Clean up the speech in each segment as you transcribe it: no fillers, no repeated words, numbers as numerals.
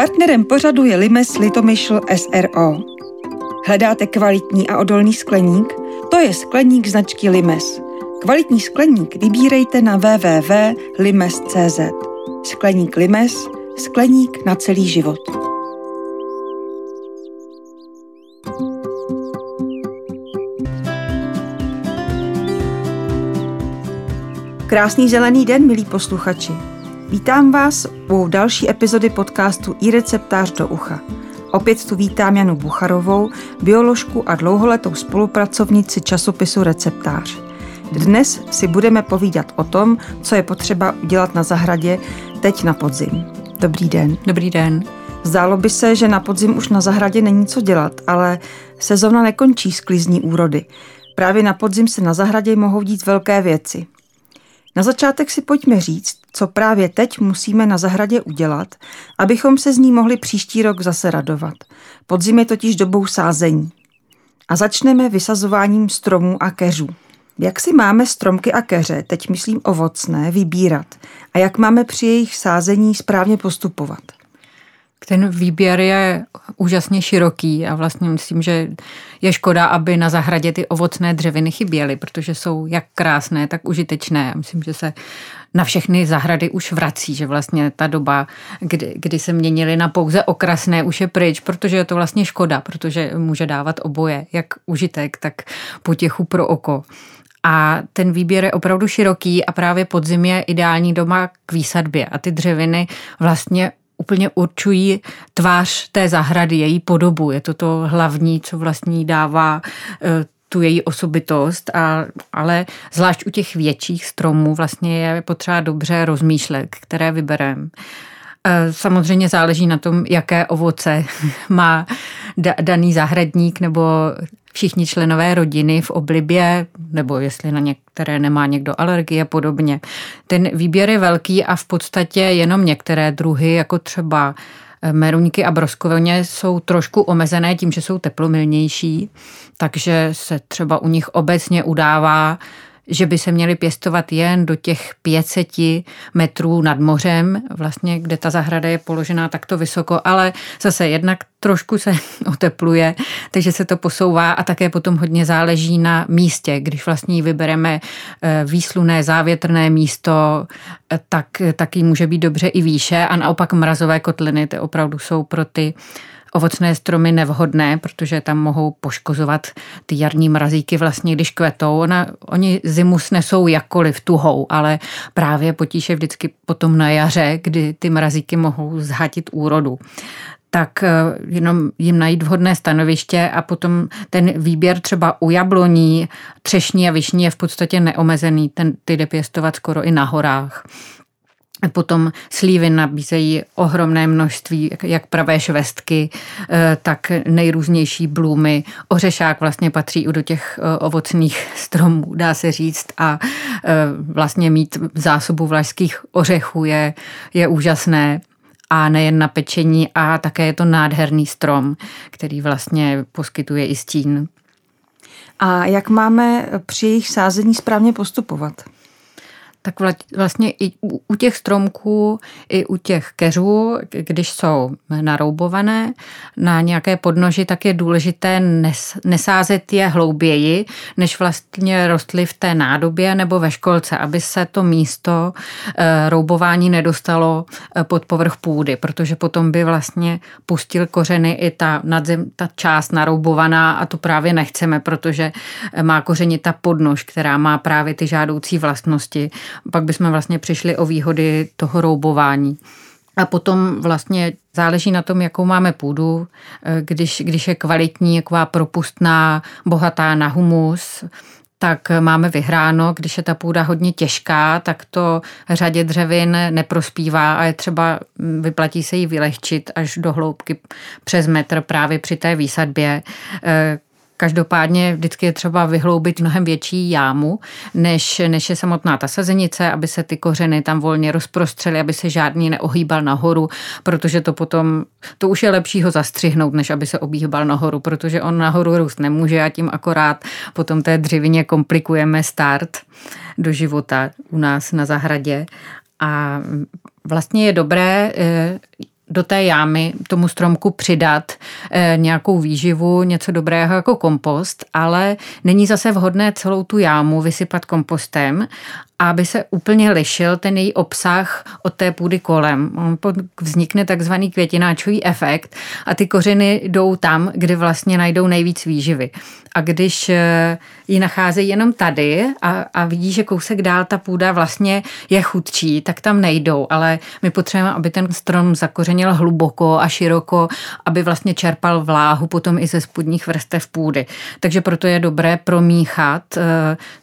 Partnerem pořadu je Limes Litomyšl SRO. Hledáte kvalitní a odolný skleník? To je skleník značky Limes. Kvalitní skleník vybírejte na www.limes.cz. Skleník Limes, skleník na celý život. Krásný zelený den, milí posluchači. Vítám vás u další epizody podcastu Receptář do ucha. Opět tu vítám Janu Bucharovou, bioložku a dlouholetou spolupracovnici časopisu Receptář. Dnes si budeme povídat o tom, co je potřeba udělat na zahradě teď na podzim. Dobrý den. Dobrý den. Zdálo by se, že na podzim už na zahradě není co dělat, ale sezóna nekončí sklizní úrody. Právě na podzim se na zahradě mohou dít velké věci. Na začátek si pojďme říct, co právě teď musíme na zahradě udělat, abychom se z ní mohli příští rok zase radovat. Podzim je totiž dobou sázení. A začneme vysazováním stromů a keřů. Jak si máme stromky a keře, teď myslím ovocné, vybírat? A jak máme při jejich sázení správně postupovat? Ten výběr je úžasně široký a vlastně myslím, že je škoda, aby na zahradě ty ovocné dřeviny chyběly, protože jsou jak krásné, tak užitečné. Myslím, že se na všechny zahrady už vrací, že vlastně ta doba, kdy se měnily na pouze okrasné, už je pryč, protože je to vlastně škoda, protože může dávat oboje, jak užitek, tak potěchu pro oko. A ten výběr je opravdu široký a právě podzim je ideální doba k výsadbě a ty dřeviny vlastně úplně určují tvář té zahrady, její podobu. Je to to hlavní, co vlastně dává tu její osobitost, ale zvlášť u těch větších stromů vlastně je potřeba dobře rozmýšlet, které vybereme. Samozřejmě záleží na tom, jaké ovoce má daný zahradník nebo všichni členové rodiny v oblibě, nebo jestli na některé nemá někdo alergie podobně. Ten výběr je velký a v podstatě jenom některé druhy, jako třeba meruňky a broskovině, jsou trošku omezené tím, že jsou teplomilnější, takže se třeba u nich obecně udává, že by se měly pěstovat jen do těch 500 metrů nad mořem, vlastně, kde ta zahrada je položená takto vysoko, ale zase jednak trošku se otepluje, takže se to posouvá a také potom hodně záleží na místě. Když vlastně vybereme výslunné, závětrné místo, tak taky může být dobře i výše a naopak mrazové kotliny, ty opravdu jsou pro ty ovocné stromy nevhodné, protože tam mohou poškozovat ty jarní mrazíky vlastně, když kvetou. Oni zimu snesou jakkoliv tuhou, ale právě potíž je vždycky potom na jaře, kdy ty mrazíky mohou zhatit úrodu. Tak jenom jim najít vhodné stanoviště a potom ten výběr třeba u jabloní, třešní a višní je v podstatě neomezený. Ty jde pěstovat skoro i na horách. Potom slívy nabízejí ohromné množství, jak pravé švestky, tak nejrůznější blůmy. Ořešák vlastně patří do těch ovocných stromů, dá se říct, a vlastně mít zásobu vlašských ořechů je úžasné. A nejen na pečení, a také je to nádherný strom, který vlastně poskytuje i stín. A jak máme při jejich sázení správně postupovat? Tak vlastně i u těch stromků, i u těch keřů, když jsou naroubované na nějaké podnoži, tak je důležité nesázet je hlouběji, než vlastně rostly v té nádobě nebo ve školce, aby se to místo roubování nedostalo pod povrch půdy, protože potom by vlastně pustil kořeny i ta část naroubovaná a to právě nechceme, protože má kořeni ta podnož, která má právě ty žádoucí vlastnosti. Pak bychom vlastně přišli o výhody toho roubování. A potom vlastně záleží na tom, jakou máme půdu. Když je kvalitní, jaková propustná, bohatá na humus, tak máme vyhráno. Když je ta půda hodně těžká, tak to řadě dřevin neprospívá a je třeba, vyplatí se jí vylehčit až do hloubky přes metr právě při té výsadbě. Každopádně vždycky je třeba vyhloubit mnohem větší jámu, než je samotná ta sazenice, aby se ty kořeny tam volně rozprostřely, aby se žádný neohýbal nahoru, protože to potom, to už je lepší ho zastřihnout, než aby se ohýbal nahoru, protože on nahoru růst nemůže a tím akorát potom té dřevině komplikujeme start do života u nás na zahradě. A vlastně je dobré do té jámy tomu stromku přidat nějakou výživu, něco dobrého jako kompost, ale není zase vhodné celou tu jámu vysypat kompostem, aby se úplně lišil ten její obsah od té půdy kolem. Vznikne takzvaný květináčový efekt a ty kořeny jdou tam, kde vlastně najdou nejvíc výživy. A když ji nacházejí jenom tady a vidí, že kousek dál ta půda vlastně je chudčí, tak tam nejdou, ale my potřebujeme, aby ten strom zakořenil hluboko a široko, aby vlastně čerpal vláhu potom i ze spodních vrstev půdy. Takže proto je dobré promíchat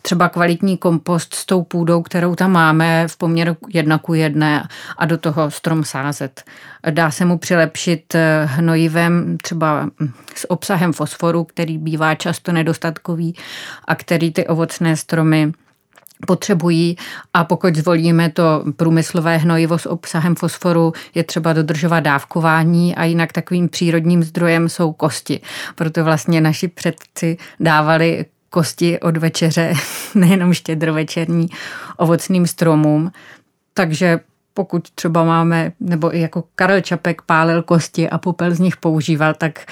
třeba kvalitní kompost s tou půdou, kterou tam máme v poměru 1:1 a do toho strom sázet. Dá se mu přilepšit hnojivem třeba s obsahem fosforu, který bývá často nedostatkový a který ty ovocné stromy potřebují, a pokud zvolíme to průmyslové hnojivo s obsahem fosforu, je třeba dodržovat dávkování a jinak takovým přírodním zdrojem jsou kosti. Proto vlastně naši předci dávali kosti od večeře, nejenom štědrovečerní, ovocným stromům. Takže pokud třeba máme, nebo i jako Karel Čapek pálil kosti a popel z nich používal, tak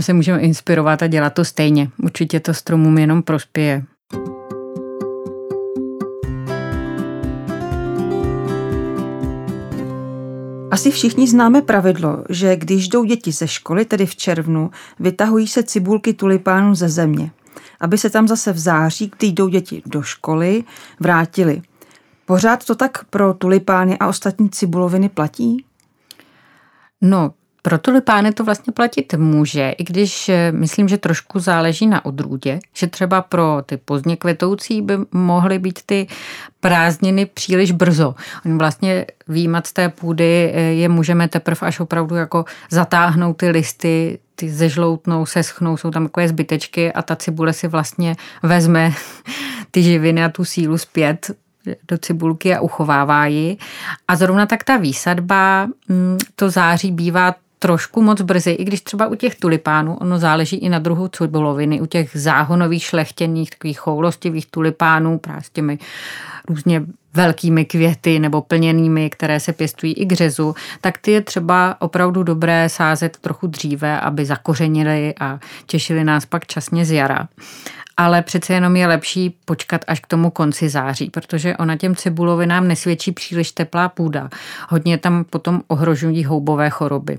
se můžeme inspirovat a dělat to stejně. Určitě to stromům jenom prospěje. Asi všichni známe pravidlo, že když jdou děti ze školy, tedy v červnu, vytahují se cibulky tulipánů ze země, aby se tam zase v září, kdy jdou děti do školy, vrátili. Pořád to tak pro tulipány a ostatní cibuloviny platí? No, pro tulipány to vlastně platit může, i když myslím, že trošku záleží na odrůdě, že třeba pro ty pozdně kvetoucí by mohly být ty prázdniny příliš brzo. Vlastně výjímat z té půdy je můžeme teprve až opravdu jako zatáhnout ty listy, ty zežloutnou, seschnou, jsou tam takové zbytečky a ta cibule si vlastně vezme ty živiny a tu sílu zpět do cibulky a uchovává ji. A zrovna tak ta výsadba, to září bývá trošku moc brzy, i když třeba u těch tulipánů, ono záleží i na druhu cibuloviny, u těch záhonových šlechtěných, takových choulostivých tulipánů, právě s těmi různě velkými květy nebo plněnými, které se pěstují i k řezu, tak ty je třeba opravdu dobré sázet trochu dříve, aby zakořenily a těšily nás pak časně z jara. Ale přece jenom je lepší počkat až k tomu konci září, protože ona těm cibulovinám nesvědčí příliš teplá půda. Hodně tam potom ohrožují houbové choroby.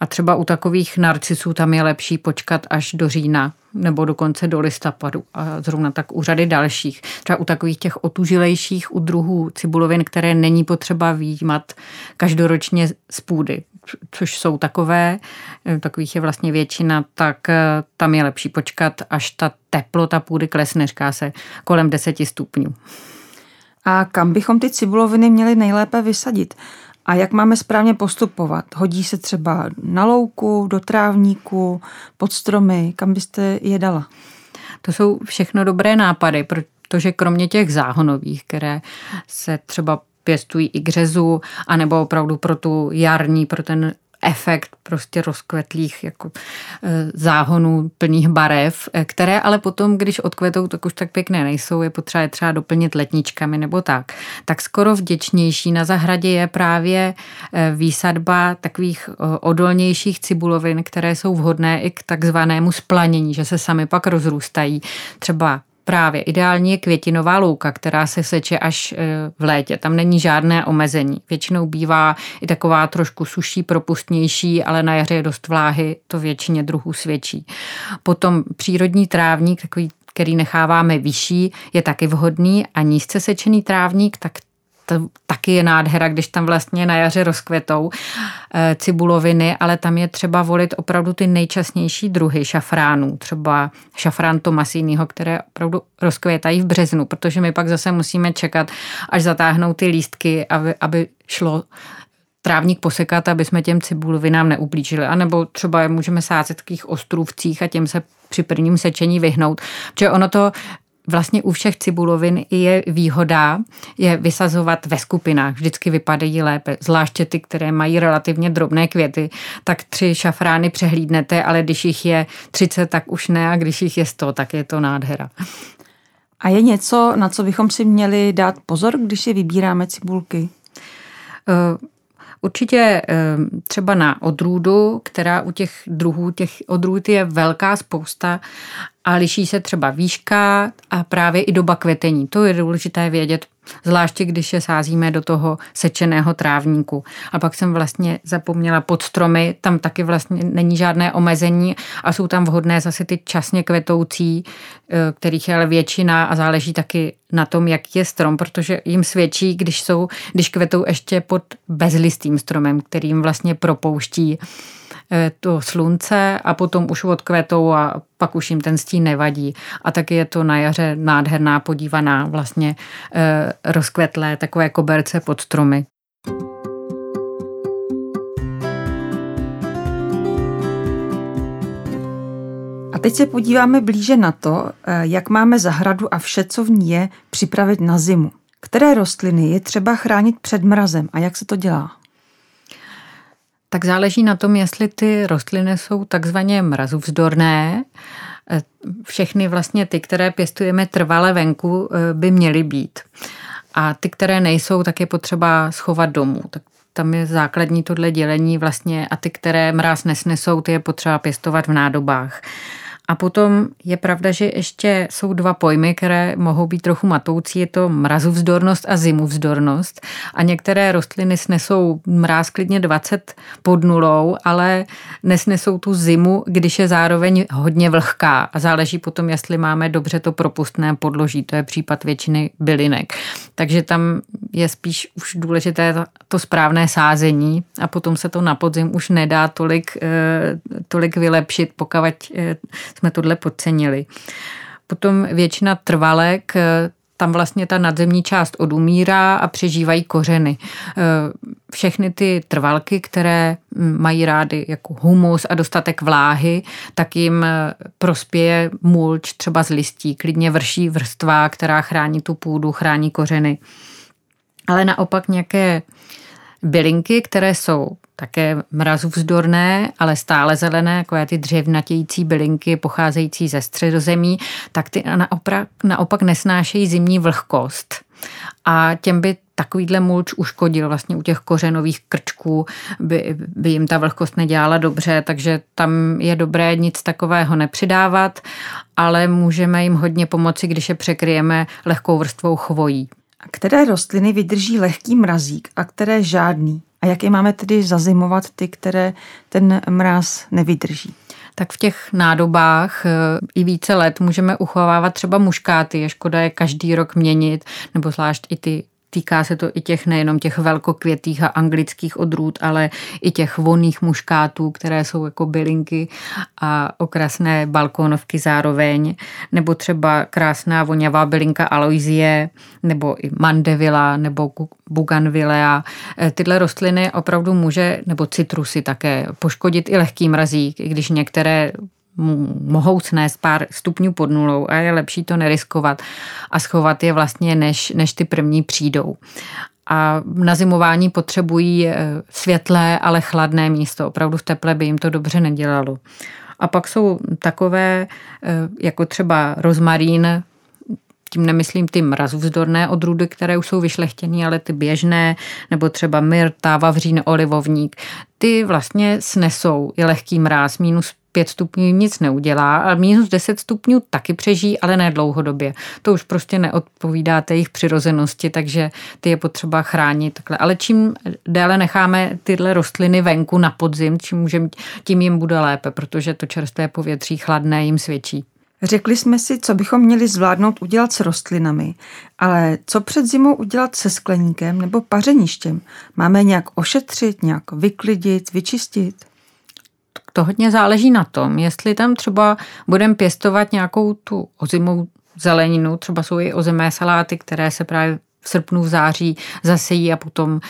A třeba u takových narcisů tam je lepší počkat až do října nebo dokonce do listopadu. A zrovna tak u řady dalších. Třeba u takových těch otužilejších, u druhů cibulovin, které není potřeba vyjímat každoročně z půdy, což jsou takových je vlastně většina, tak tam je lepší počkat, až ta teplota půdy klesne, říká se kolem 10 stupňů. A kam bychom ty cibuloviny měli nejlépe vysadit? A jak máme správně postupovat? Hodí se třeba na louku, do trávníku, pod stromy? Kam byste je dala? To jsou všechno dobré nápady, protože kromě těch záhonových, které se třeba pěstují i k řezu, anebo opravdu pro tu jarní, pro ten efekt prostě rozkvetlých jako záhonů plných barev, které ale potom, když odkvetou, tak už tak pěkné nejsou, je potřeba je třeba doplnit letničkami nebo tak. Tak skoro vděčnější na zahradě je právě výsadba takových odolnějších cibulovin, které jsou vhodné i k takzvanému splanění, že se sami pak rozrůstají. Třeba právě ideálně je květinová louka, která se seče až v létě. Tam není žádné omezení. Většinou bývá i taková trošku suší, propustnější, ale na jaře je dost vláhy, to většině druhů svědčí. Potom přírodní trávník, takový, který necháváme vyšší, je taky vhodný, a nízce sečený trávník, tak to taky je nádhera, když tam vlastně na jaře rozkvetou cibuloviny, ale tam je třeba volit opravdu ty nejčastnější druhy šafránů, třeba šafrán tomasínýho, které opravdu rozkvětají v březnu, protože my pak zase musíme čekat, až zatáhnou ty lístky, aby šlo trávník posekat, aby jsme těm cibulovinám neublížili. A nebo třeba můžeme sázet v takových ostrůvcích a těm se při prvním sečení vyhnout, protože ono to vlastně u všech cibulovin je výhoda je vysazovat ve skupinách. Vždycky vypadají lépe, zvláště ty, které mají relativně drobné květy. Tak 3 šafrány přehlídnete, ale když jich je 30, tak už ne, a když jich je 100, tak je to nádhera. A je něco, na co bychom si měli dát pozor, když si vybíráme cibulky? Určitě třeba na odrůdu, která u těch druhů, těch odrůd je velká spousta a liší se třeba výška a právě i doba kvetení. To je důležité vědět, zvláště když je sázíme do toho sečeného trávníku. A pak jsem vlastně zapomněla pod stromy, tam taky vlastně není žádné omezení a jsou tam vhodné zase ty časně kvetoucí, kterých je ale většina a záleží taky na tom, jak je strom, protože jim svědčí, když kvetou ještě pod bezlistým stromem, kterým vlastně propouští to slunce a potom už odkvetou a pak už jim ten stín nevadí. A taky je to na jaře nádherná podívaná vlastně rozkvetlé takové koberce pod stromy. A teď se podíváme blíže na to, jak máme zahradu a vše, co v ní je, připravit na zimu. Které rostliny je třeba chránit před mrazem a jak se to dělá? Tak záleží na tom, jestli ty rostliny jsou takzvaně mrazuvzdorné. Všechny vlastně ty, které pěstujeme trvale venku, by měly být. A ty, které nejsou, tak je potřeba schovat domů. Tak tam je základní tohle dělení vlastně a ty, které mráz nesnesou, ty je potřeba pěstovat v nádobách. A potom je pravda, že ještě jsou dva pojmy, které mohou být trochu matoucí. Je to mrazuvzdornost a zimuvzdornost. A některé rostliny snesou mráz klidně 20 pod nulou, ale nesnesou tu zimu, když je zároveň hodně vlhká. A záleží potom, jestli máme dobře to propustné podloží. To je případ většiny bylinek. Takže tam je spíš už důležité to správné sázení a potom se to na podzim už nedá tolik vylepšit, pokud jsme tohle podcenili. Potom většina trvalek, tam vlastně ta nadzemní část odumírá a přežívají kořeny. Všechny ty trvalky, které mají rády jako humus a dostatek vláhy, tak jim prospěje mulč třeba z listí, klidně vrší vrstva, která chrání tu půdu, chrání kořeny. Ale naopak nějaké bylinky, které jsou také mrazuvzdorné, ale stále zelené, jako ty dřevnatějící bylinky pocházející ze středozemí, tak ty naopak nesnášejí zimní vlhkost. A těm by takovýhle mulč uškodil vlastně u těch kořenových krčků, by jim ta vlhkost nedělala dobře, takže tam je dobré nic takového nepřidávat, ale můžeme jim hodně pomoci, když je překryjeme lehkou vrstvou chvojí. A které rostliny vydrží lehký mrazík a které žádný? A jak je máme tedy zazimovat ty, které ten mráz nevydrží? Tak v těch nádobách i více let můžeme uchovávat třeba muškáty. Je škoda je každý rok měnit, nebo zvlášť i ty. Týká se to i těch nejenom těch velkokvětých a anglických odrůd, ale i těch vonných muškátů, které jsou jako bylinky a okrasné balkónovky zároveň, nebo třeba krásná voňavá bylinka Aloisie, nebo i Mandevila, nebo Bougainvillea. Tyhle rostliny opravdu může, nebo citrusy také, poškodit i lehký mrazík, i když některé mohou snést pár stupňů pod nulou a je lepší to neriskovat a schovat je vlastně, než ty první přijdou. A na zimování potřebují světlé, ale chladné místo. Opravdu v teple by jim to dobře nedělalo. A pak jsou takové, jako třeba rozmarín, tím nemyslím ty mrazuvzdorné odrůdy, které už jsou vyšlechtěné, ale ty běžné, nebo třeba myrta, vavřín, olivovník. Ty vlastně snesou i lehký mráz, minus 5 stupňů nic neudělá, ale minus 10 stupňů taky přežijí, ale ne dlouhodobě. To už prostě neodpovídá té jejich přirozenosti, takže ty je potřeba chránit takhle. Ale čím déle necháme tyhle rostliny venku na podzim, tím jim bude lépe, protože to čerstvé povětří chladné jim svědčí. Řekli jsme si, co bychom měli zvládnout udělat s rostlinami, ale co před zimou udělat se skleníkem nebo pařeništěm? Máme nějak ošetřit, nějak vyklidit, vyčistit? To hodně záleží na tom, jestli tam třeba budeme pěstovat nějakou tu ozimou zeleninu, třeba jsou i ozimé saláty, které se právě v srpnu, v září zasejí a potom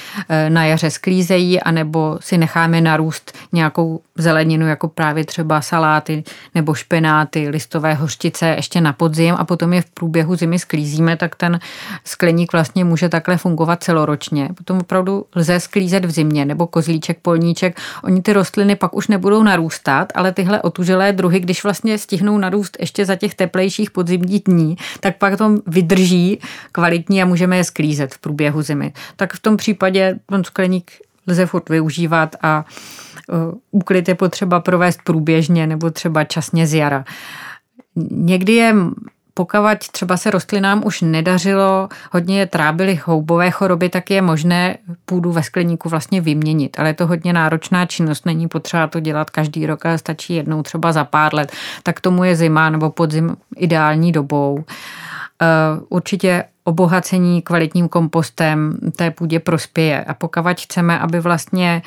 na jaře sklízejí, anebo si necháme narůst nějakou zeleninu, jako právě třeba saláty nebo špenáty, listové hořčice ještě na podzim a potom je v průběhu zimy sklízíme, tak ten skleník vlastně může takhle fungovat celoročně. Potom opravdu lze sklízet v zimě, nebo kozlíček, polníček. Oni ty rostliny pak už nebudou narůstat, ale tyhle otuželé druhy, když vlastně stihnou narůst ještě za těch teplejších podzimních dní, tak pak to vydrží kvalitní a můžeme je sklízet v průběhu zimy. Tak v tom případě ten skleník lze furt využívat a úklid je potřeba provést průběžně nebo třeba časně z jara. Někdy je, pokud třeba se rostlinám už nedařilo, hodně je trábily houbové choroby, tak je možné půdu ve skleníku vlastně vyměnit. Ale je to hodně náročná činnost, není potřeba to dělat každý rok, ale stačí jednou třeba za pár let. Tak tomu je zima nebo podzim ideální dobou. Určitě obohacení kvalitním kompostem té půdě prospěje. A pokud chceme, aby vlastně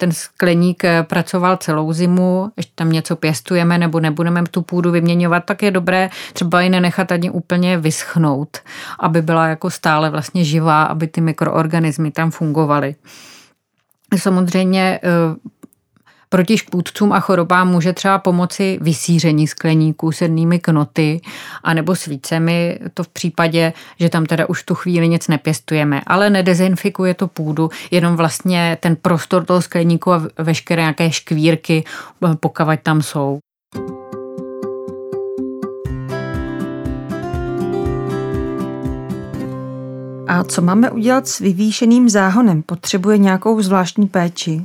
ten skleník pracoval celou zimu, ještě tam něco pěstujeme nebo nebudeme tu půdu vyměňovat, tak je dobré třeba ji nenechat ani úplně vyschnout, aby byla jako stále vlastně živá, aby ty mikroorganismy tam fungovaly. Samozřejmě proti škůdcům a chorobám může třeba pomoci vysíření skleníků sednými knoty anebo svícemi, to v případě, že tam teda už tu chvíli nic nepěstujeme, ale nedezinfikuje to půdu, jenom vlastně ten prostor toho skleníku a veškeré nějaké škvírky, pokud tam jsou. A co máme udělat s vyvýšeným záhonem? Potřebuje nějakou zvláštní péči?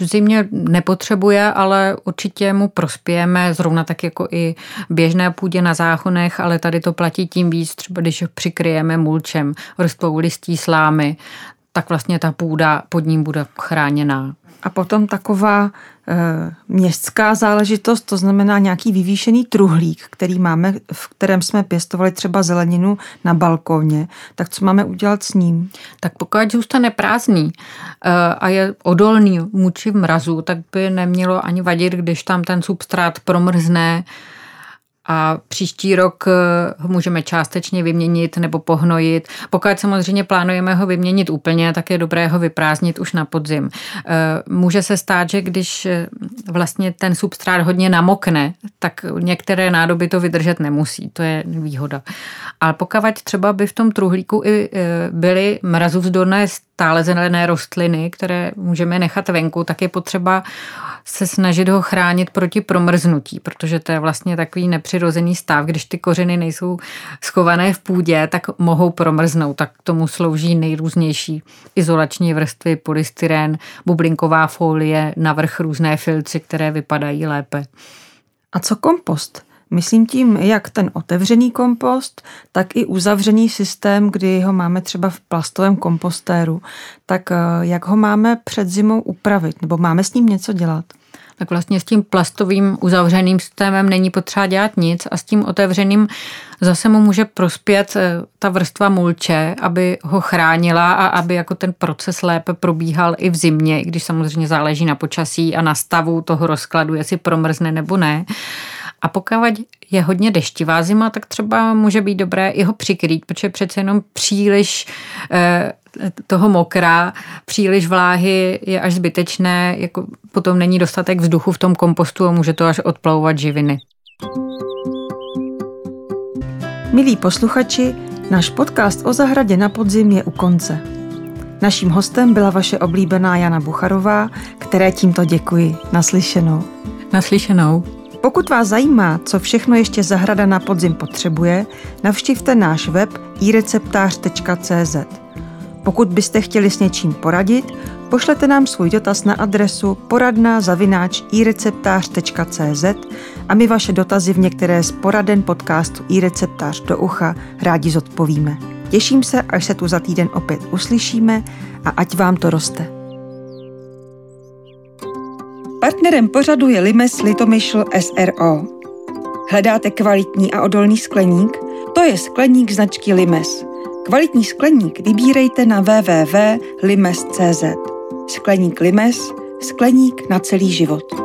V zimě nepotřebuje, ale určitě mu prospějeme, zrovna tak jako i běžné půdě na záhonech, ale tady to platí tím víc, třeba když přikryjeme mulčem, vrstvou listí, slámy, tak vlastně ta půda pod ním bude chráněná. A potom taková městská záležitost, to znamená nějaký vyvýšený truhlík, který máme, v kterém jsme pěstovali třeba zeleninu na balkoně. Tak co máme udělat s ním? Tak pokud zůstane prázdný a je odolný vůči mrazu, tak by nemělo ani vadit, když tam ten substrát promrzne a příští rok ho můžeme částečně vyměnit nebo pohnojit. Pokud samozřejmě plánujeme ho vyměnit úplně, tak je dobré ho vyprázdnit už na podzim. Může se stát, že když vlastně ten substrát hodně namokne, tak některé nádoby to vydržet nemusí, to je výhoda. Ale pokud třeba by v tom truhlíku i byly mrazuvzdorné stále zelené rostliny, které můžeme nechat venku, tak je potřeba se snažit ho chránit proti promrznutí, protože to je vlastně takový nepřirozený stav, když ty kořeny nejsou schované v půdě, tak mohou promrznout, tak k tomu slouží nejrůznější izolační vrstvy, polystyrén, bublinková folie, navrch různé filci, které vypadají lépe. A co kompost? Myslím tím, jak ten otevřený kompost, tak i uzavřený systém, kdy ho máme třeba v plastovém kompostéru. Tak jak ho máme před zimou upravit? Nebo máme s ním něco dělat? Tak vlastně s tím plastovým uzavřeným systémem není potřeba dělat nic a s tím otevřeným zase mu může prospět ta vrstva mulče, aby ho chránila a aby jako ten proces lépe probíhal i v zimě, i když samozřejmě záleží na počasí a na stavu toho rozkladu, jestli promrzne nebo ne. A pokud je hodně deštivá zima, tak třeba může být dobré i ho přikrýt, protože přece jenom příliš toho mokra, příliš vláhy je až zbytečné, jako potom není dostatek vzduchu v tom kompostu a může to až odplavovat živiny. Milí posluchači, náš podcast o zahradě na podzim je u konce. Naším hostem byla vaše oblíbená Jana Bucharová, které tímto děkuji. Naslyšenou. Naslyšenou. Pokud vás zajímá, co všechno ještě zahrada na podzim potřebuje, navštivte náš web ireceptář.cz. Pokud byste chtěli s něčím poradit, pošlete nám svůj dotaz na adresu poradna@ireceptář.cz a my vaše dotazy v některé z poraden podcastu iReceptář do ucha rádi zodpovíme. Těším se, až se tu za týden opět uslyšíme a ať vám to roste. Partnerem pořadu je Limes Litomyšl SRO. Hledáte kvalitní a odolný skleník? To je skleník značky Limes. Kvalitní skleník vybírejte na www.limes.cz. Skleník Limes, skleník na celý život.